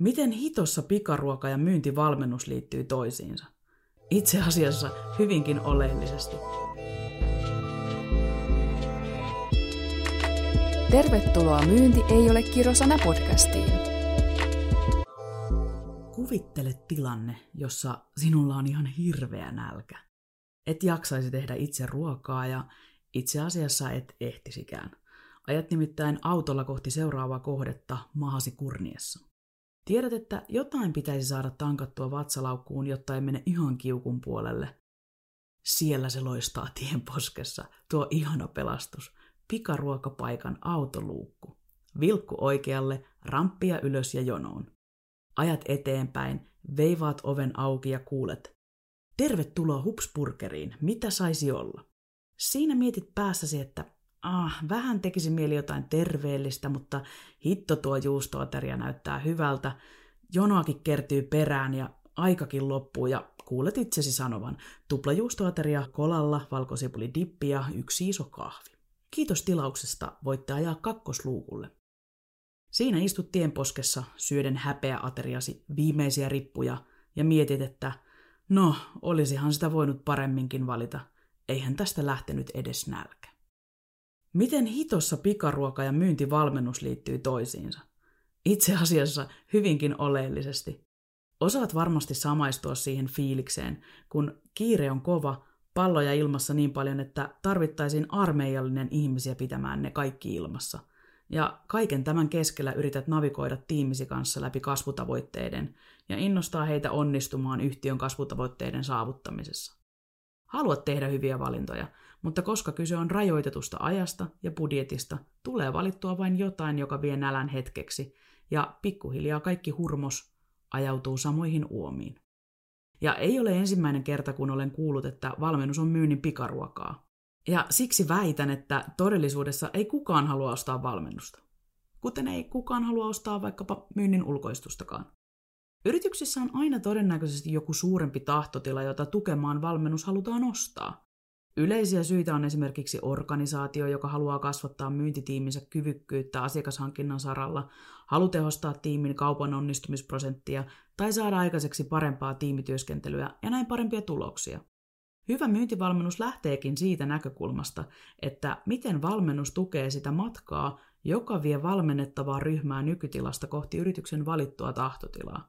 Miten hitossa pikaruoka ja myyntivalmennus liittyy toisiinsa? Itse asiassa hyvinkin oleellisesti. Tervetuloa Myynti ei ole Kirosana podcastiin. Kuvittele tilanne, jossa sinulla on ihan hirveä nälkä. Et jaksaisi tehdä itse ruokaa ja itse asiassa et ehtisikään. Ajat nimittäin autolla kohti seuraavaa kohdetta mahasi kurniessa. Tiedät, että jotain pitäisi saada tankattua vatsalaukkuun, jotta ei mene ihan kiukun puolelle. Siellä se loistaa tien poskessa, tuo ihana pelastus. Pikaruokapaikan autoluukku. Vilkku oikealle, ramppia ylös ja jonoon. Ajat eteenpäin, veivaat oven auki ja kuulet. Tervetuloa Hupsburgeriin, mitä saisi olla? Siinä mietit päässäsi, että vähän tekisi mieli jotain terveellistä, mutta hitto tuo juustoateria näyttää hyvältä. Jonoakin kertyy perään ja aikakin loppuu ja kuulet itsesi sanovan. Tuplajuustoateria kolalla, valkosipulidippi ja yksi iso kahvi. Kiitos tilauksesta, voitte ajaa kakkosluukulle. Siinä istut tienposkessa syöden häpeäateriasi viimeisiä rippuja ja mietit, että no, olisihan sitä voinut paremminkin valita. Eihän tästä lähtenyt edes nälkä. Miten hitossa pikaruoka ja myyntivalmennus liittyy toisiinsa? Itse asiassa hyvinkin oleellisesti. Osaat varmasti samaistua siihen fiilikseen, kun kiire on kova, palloja ilmassa niin paljon, että tarvittaisiin armeijallinen ihmisiä pitämään ne kaikki ilmassa. Ja kaiken tämän keskellä yrität navigoida tiimisi kanssa läpi kasvutavoitteiden ja innostaa heitä onnistumaan yhtiön kasvutavoitteiden saavuttamisessa. Haluat tehdä hyviä valintoja, mutta koska kyse on rajoitetusta ajasta ja budjetista, tulee valittua vain jotain, joka vie nälän hetkeksi, ja pikkuhiljaa kaikki hurmos ajautuu samoihin uomiin. Ja ei ole ensimmäinen kerta, kun olen kuullut, että valmennus on myynnin pikaruokaa. Ja siksi väitän, että todellisuudessa ei kukaan halua ostaa valmennusta. Kuten ei kukaan halua ostaa vaikkapa myynnin ulkoistustakaan. Yrityksissä on aina todennäköisesti joku suurempi tahtotila, jota tukemaan valmennus halutaan ostaa. Yleisiä syitä on esimerkiksi organisaatio, joka haluaa kasvattaa myyntitiiminsä kyvykkyyttä asiakashankinnan saralla, halu tehostaa tiimin kaupan onnistumisprosenttia tai saada aikaiseksi parempaa tiimityöskentelyä ja näin parempia tuloksia. Hyvä myyntivalmennus lähteekin siitä näkökulmasta, että miten valmennus tukee sitä matkaa, joka vie valmennettavaa ryhmää nykytilasta kohti yrityksen valittua tahtotilaa.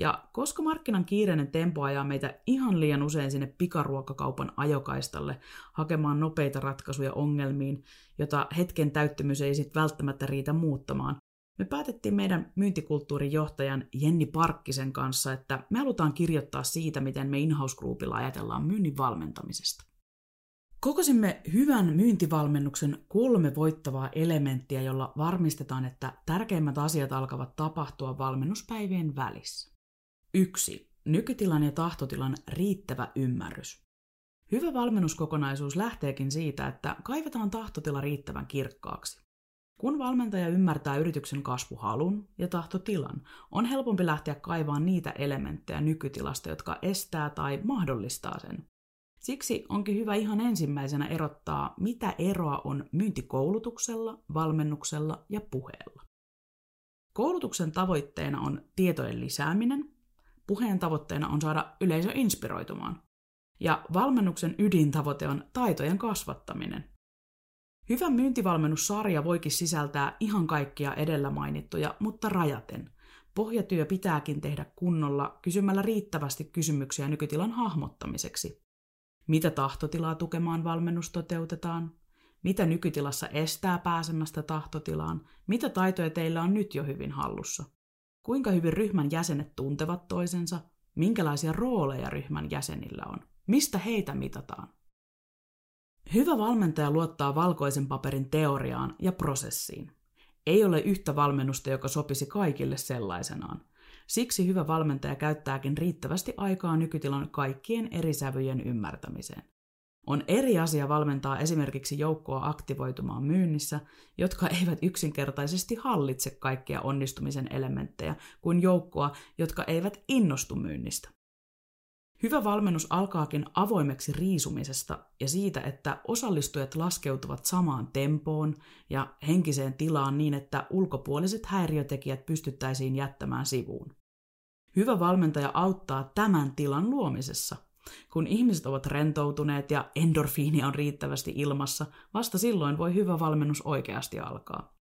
Ja koska markkinan kiireinen tempo ajaa meitä ihan liian usein sinne pikaruokakaupan ajokaistalle hakemaan nopeita ratkaisuja ongelmiin, jota hetken täyttymys ei sitten välttämättä riitä muuttamaan, me päätettiin meidän myyntikulttuurin johtajan Jenni Parkkisen kanssa, että me halutaan kirjoittaa siitä, miten me in-house groupilla ajatellaan myynnin valmentamisesta. Kokosimme hyvän myyntivalmennuksen 3 voittavaa elementtiä, jolla varmistetaan, että tärkeimmät asiat alkavat tapahtua valmennuspäivien välissä. 1. Nykytilan ja tahtotilan riittävä ymmärrys. Hyvä valmennuskokonaisuus lähteekin siitä, että kaivetaan tahtotila riittävän kirkkaaksi. Kun valmentaja ymmärtää yrityksen kasvuhalun ja tahtotilan, on helpompi lähteä kaivaan niitä elementtejä nykytilasta, jotka estää tai mahdollistaa sen. Siksi onkin hyvä ihan ensimmäisenä erottaa, mitä eroa on myyntikoulutuksella, valmennuksella ja puheella. Koulutuksen tavoitteena on tietojen lisääminen, puheen tavoitteena on saada yleisö inspiroitumaan, ja valmennuksen ydintavoite on taitojen kasvattaminen. Hyvä myyntivalmennussarja voikin sisältää ihan kaikkia edellä mainittuja, mutta rajaten. Pohjatyö pitääkin tehdä kunnolla kysymällä riittävästi kysymyksiä nykytilan hahmottamiseksi. Mitä tahtotilaa tukemaan valmennus toteutetaan? Mitä nykytilassa estää pääsemästä tahtotilaan? Mitä taitoja teillä on nyt jo hyvin hallussa? Kuinka hyvin ryhmän jäsenet tuntevat toisensa? Minkälaisia rooleja ryhmän jäsenillä on? Mistä heitä mitataan? Hyvä valmentaja luottaa valkoisen paperin teoriaan ja prosessiin. Ei ole yhtä valmennusta, joka sopisi kaikille sellaisenaan. Siksi hyvä valmentaja käyttääkin riittävästi aikaa nykytilan kaikkien eri sävyjen ymmärtämiseen. On eri asia valmentaa esimerkiksi joukkoa aktivoitumaan myynnissä, jotka eivät yksinkertaisesti hallitse kaikkia onnistumisen elementtejä, kuin joukkoa, jotka eivät innostu myynnistä. Hyvä valmennus alkaakin avoimeksi riisumisesta ja siitä, että osallistujat laskeutuvat samaan tempoon ja henkiseen tilaan niin, että ulkopuoliset häiriötekijät pystyttäisiin jättämään sivuun. Hyvä valmentaja auttaa tämän tilan luomisessa. Kun ihmiset ovat rentoutuneet ja endorfiinia on riittävästi ilmassa, vasta silloin voi hyvä valmennus oikeasti alkaa.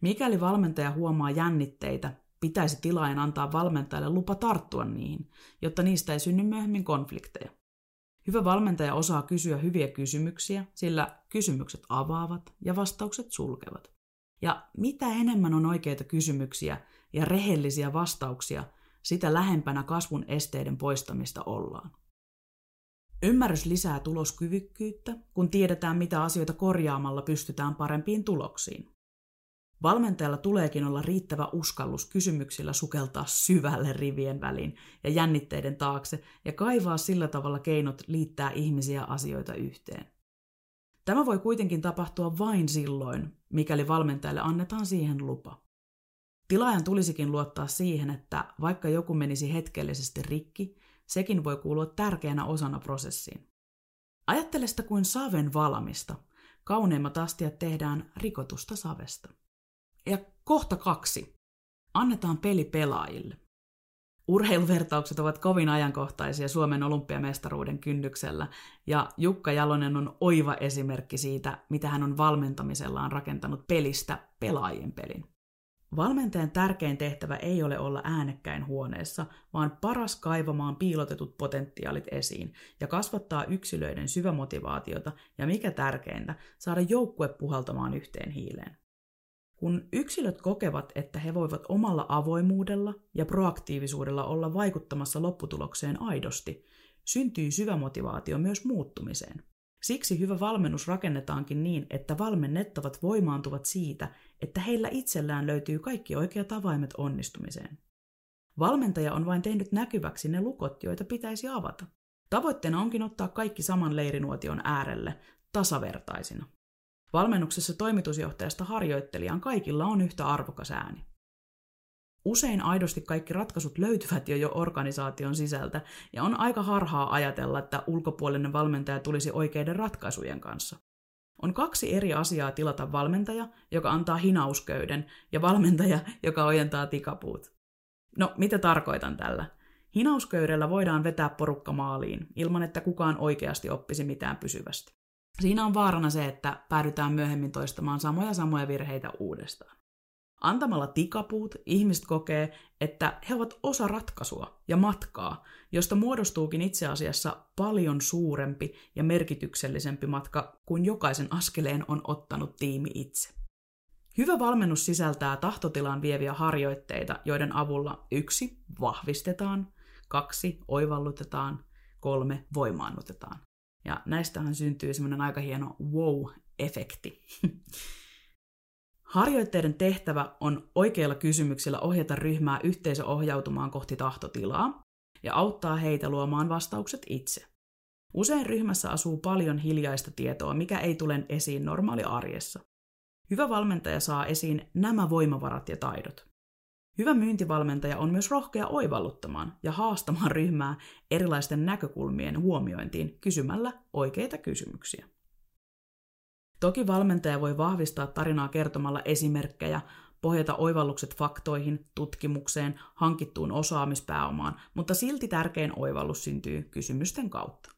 Mikäli valmentaja huomaa jännitteitä, pitäisi tilaajan antaa valmentajalle lupa tarttua niihin, jotta niistä ei synny myöhemmin konflikteja. Hyvä valmentaja osaa kysyä hyviä kysymyksiä, sillä kysymykset avaavat ja vastaukset sulkevat. Ja mitä enemmän on oikeita kysymyksiä ja rehellisiä vastauksia, sitä lähempänä kasvun esteiden poistamista ollaan. Ymmärrys lisää tuloskyvykkyyttä, kun tiedetään, mitä asioita korjaamalla pystytään parempiin tuloksiin. Valmentajalla tuleekin olla riittävä uskallus kysymyksillä sukeltaa syvälle rivien väliin ja jännitteiden taakse ja kaivaa sillä tavalla keinot liittää ihmisiä asioita yhteen. Tämä voi kuitenkin tapahtua vain silloin, mikäli valmentajalle annetaan siihen lupa. Tilaajan tulisikin luottaa siihen, että vaikka joku menisi hetkellisesti rikki, sekin voi kuulua tärkeänä osana prosessiin. Ajattele sitä kuin saven valamista. Kauneimmat astiat tehdään rikotusta savesta. Ja kohta 2. Annetaan peli pelaajille. Urheiluvertaukset ovat kovin ajankohtaisia Suomen olympiamestaruuden kynnyksellä, ja Jukka Jalonen on oiva esimerkki siitä, mitä hän on valmentamisellaan rakentanut pelistä pelaajien pelin. Valmentajan tärkein tehtävä ei ole olla äänekkäin huoneessa, vaan paras kaivamaan piilotetut potentiaalit esiin ja kasvattaa yksilöiden syvämotivaatiota ja mikä tärkeintä, saada joukkue puhaltamaan yhteen hiileen. Kun yksilöt kokevat, että he voivat omalla avoimuudella ja proaktiivisuudella olla vaikuttamassa lopputulokseen aidosti, syntyy syvä motivaatio myös muuttumiseen. Siksi hyvä valmennus rakennetaankin niin, että valmennettavat voimaantuvat siitä, että heillä itsellään löytyy kaikki oikeat avaimet onnistumiseen. Valmentaja on vain tehnyt näkyväksi ne lukot, joita pitäisi avata. Tavoitteena onkin ottaa kaikki saman leirinuotion äärelle, tasavertaisina. Valmennuksessa toimitusjohtajasta harjoittelijan kaikilla on yhtä arvokas ääni. Usein aidosti kaikki ratkaisut löytyvät jo organisaation sisältä, ja on aika harhaa ajatella, että ulkopuolinen valmentaja tulisi oikeiden ratkaisujen kanssa. On 2 eri asiaa tilata valmentaja, joka antaa hinausköyden, ja valmentaja, joka ojentaa tikapuut. No, mitä tarkoitan tällä? Hinausköydellä voidaan vetää porukka maaliin, ilman että kukaan oikeasti oppisi mitään pysyvästi. Siinä on vaarana se, että päädytään myöhemmin toistamaan samoja virheitä uudestaan. Antamalla tikapuut ihmiset kokee, että he ovat osa ratkaisua ja matkaa, josta muodostuukin itse asiassa paljon suurempi ja merkityksellisempi matka kuin jokaisen askeleen on ottanut tiimi itse. Hyvä valmennus sisältää tahtotilaan vieviä harjoitteita, joiden avulla 1. vahvistetaan, 2. oivallutetaan, 3. voimaannutetaan. Ja näistähän syntyy semmoinen aika hieno wow-efekti. Harjoitteiden tehtävä on oikeilla kysymyksillä ohjata ryhmää yhteisö ohjautumaan kohti tahtotilaa ja auttaa heitä luomaan vastaukset itse. Usein ryhmässä asuu paljon hiljaista tietoa, mikä ei tule esiin normaaliarjessa. Hyvä valmentaja saa esiin nämä voimavarat ja taidot. Hyvä myyntivalmentaja on myös rohkea oivalluttamaan ja haastamaan ryhmää erilaisten näkökulmien huomiointiin kysymällä oikeita kysymyksiä. Toki valmentaja voi vahvistaa tarinaa kertomalla esimerkkejä, pohjata oivallukset faktoihin, tutkimukseen, hankittuun osaamispääomaan, mutta silti tärkein oivallus syntyy kysymysten kautta.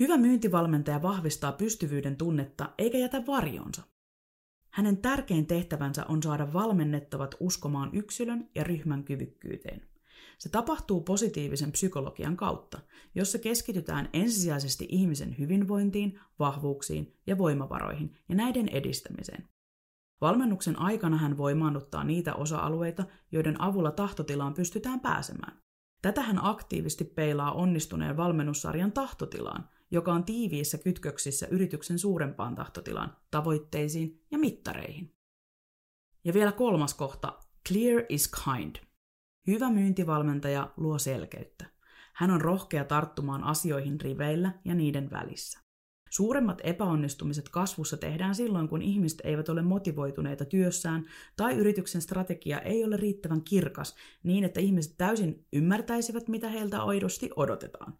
Hyvä myyntivalmentaja vahvistaa pystyvyyden tunnetta eikä jätä varjoonsa. Hänen tärkein tehtävänsä on saada valmennettavat uskomaan yksilön ja ryhmän kyvykkyyteen. Se tapahtuu positiivisen psykologian kautta, jossa keskitytään ensisijaisesti ihmisen hyvinvointiin, vahvuuksiin ja voimavaroihin ja näiden edistämiseen. Valmennuksen aikana hän voimaannuttaa niitä osa-alueita, joiden avulla tahtotilaan pystytään pääsemään. Tätä hän aktiivisesti peilaa onnistuneen valmennussarjan tahtotilaan, joka on tiiviissä kytköksissä yrityksen suurempaan tahtotilaan, tavoitteisiin ja mittareihin. Ja vielä 3. kohta, clear is kind. Hyvä myyntivalmentaja luo selkeyttä. Hän on rohkea tarttumaan asioihin riveillä ja niiden välissä. Suuremmat epäonnistumiset kasvussa tehdään silloin, kun ihmiset eivät ole motivoituneita työssään tai yrityksen strategia ei ole riittävän kirkas niin, että ihmiset täysin ymmärtäisivät, mitä heiltä aidosti odotetaan.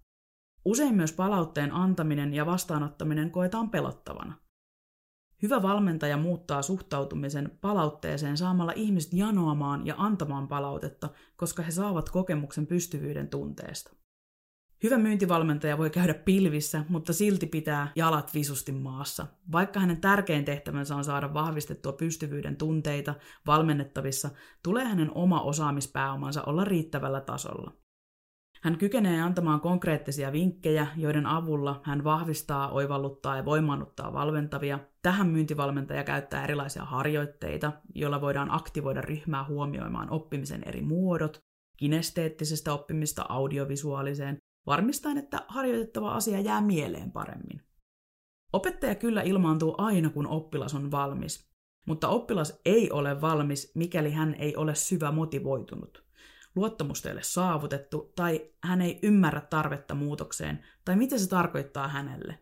Usein myös palautteen antaminen ja vastaanottaminen koetaan pelottavana. Hyvä valmentaja muuttaa suhtautumisen palautteeseen saamalla ihmiset janoamaan ja antamaan palautetta, koska he saavat kokemuksen pystyvyyden tunteesta. Hyvä myyntivalmentaja voi käydä pilvissä, mutta silti pitää jalat visusti maassa. Vaikka hänen tärkein tehtävänsä on saada vahvistettua pystyvyyden tunteita valmennettavissa, tulee hänen oma osaamispääomansa olla riittävällä tasolla. Hän kykenee antamaan konkreettisia vinkkejä, joiden avulla hän vahvistaa, oivalluttaa ja voimaannuttaa valmentavia. Tähän myyntivalmentaja käyttää erilaisia harjoitteita, joilla voidaan aktivoida ryhmää huomioimaan oppimisen eri muodot, kinesteettisestä oppimista audiovisuaaliseen, varmistaen, että harjoitettava asia jää mieleen paremmin. Opettaja kyllä ilmaantuu aina, kun oppilas on valmis, mutta oppilas ei ole valmis, mikäli hän ei ole syvämotivoitunut. Luottamusta ei ole saavutettu tai hän ei ymmärrä tarvetta muutokseen tai mitä se tarkoittaa hänelle.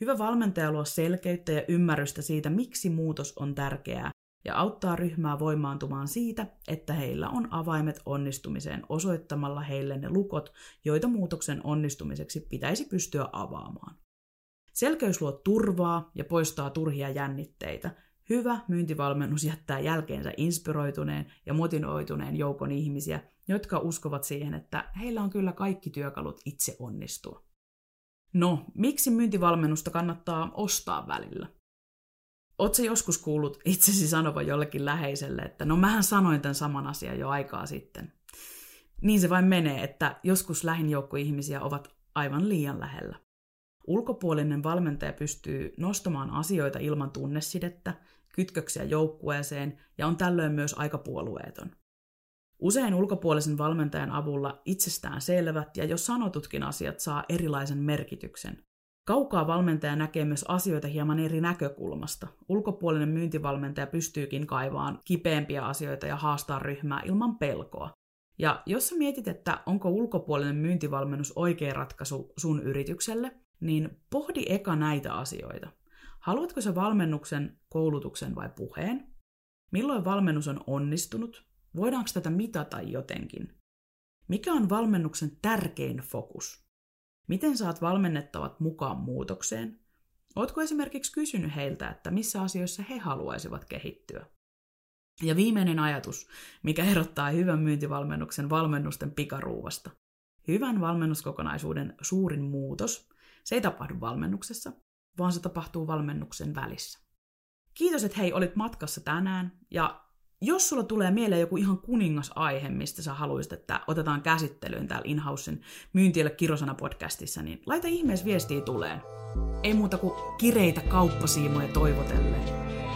Hyvä valmentaja luo selkeyttä ja ymmärrystä siitä, miksi muutos on tärkeää ja auttaa ryhmää voimaantumaan siitä, että heillä on avaimet onnistumiseen osoittamalla heille ne lukot, joita muutoksen onnistumiseksi pitäisi pystyä avaamaan. Selkeys luo turvaa ja poistaa turhia jännitteitä. Hyvä myyntivalmennus jättää jälkeensä inspiroituneen ja motivoituneen joukon ihmisiä, jotka uskovat siihen, että heillä on kyllä kaikki työkalut itse onnistua. No, miksi myyntivalmennusta kannattaa ostaa välillä? Ootko joskus kuullut itsesi sanovan jollekin läheiselle, että no mähän sanoin tämän saman asian jo aikaa sitten. Niin se vain menee, että joskus lähin joukko ihmisiä ovat aivan liian lähellä. Ulkopuolinen valmentaja pystyy nostamaan asioita ilman tunnesidettä, kytköksiä joukkueeseen ja on tällöin myös aika puolueeton. Usein ulkopuolisen valmentajan avulla itsestään selvät ja jo sanotutkin asiat saa erilaisen merkityksen. Kaukaa valmentaja näkee myös asioita hieman eri näkökulmasta. Ulkopuolinen myyntivalmentaja pystyykin kaivaamaan kipeämpiä asioita ja haastaa ryhmää ilman pelkoa. Ja jos sä mietit, että onko ulkopuolinen myyntivalmennus oikea ratkaisu sun yritykselle, niin pohdi eka näitä asioita. Haluatko sä valmennuksen, koulutuksen vai puheen? Milloin valmennus on onnistunut? Voidaanko tätä mitata jotenkin? Mikä on valmennuksen tärkein fokus? Miten saat valmennettavat mukaan muutokseen? Ootko esimerkiksi kysynyt heiltä, että missä asioissa he haluaisivat kehittyä? Ja viimeinen ajatus, mikä erottaa hyvän myyntivalmennuksen valmennusten pikaruuvasta. Hyvän valmennuskokonaisuuden suurin muutos, se ei tapahdu valmennuksessa, vaan se tapahtuu valmennuksen välissä. Kiitos, että hei, olit matkassa tänään. Ja jos sulla tulee mieleen joku ihan kuningasaihe, mistä sä haluisit, että otetaan käsittelyyn täällä Inhousen myyntiellä Kirosana-podcastissa, niin laita ihmeessä viestiä tuleen. Ei muuta kuin kireitä kauppasiimoja toivotellen.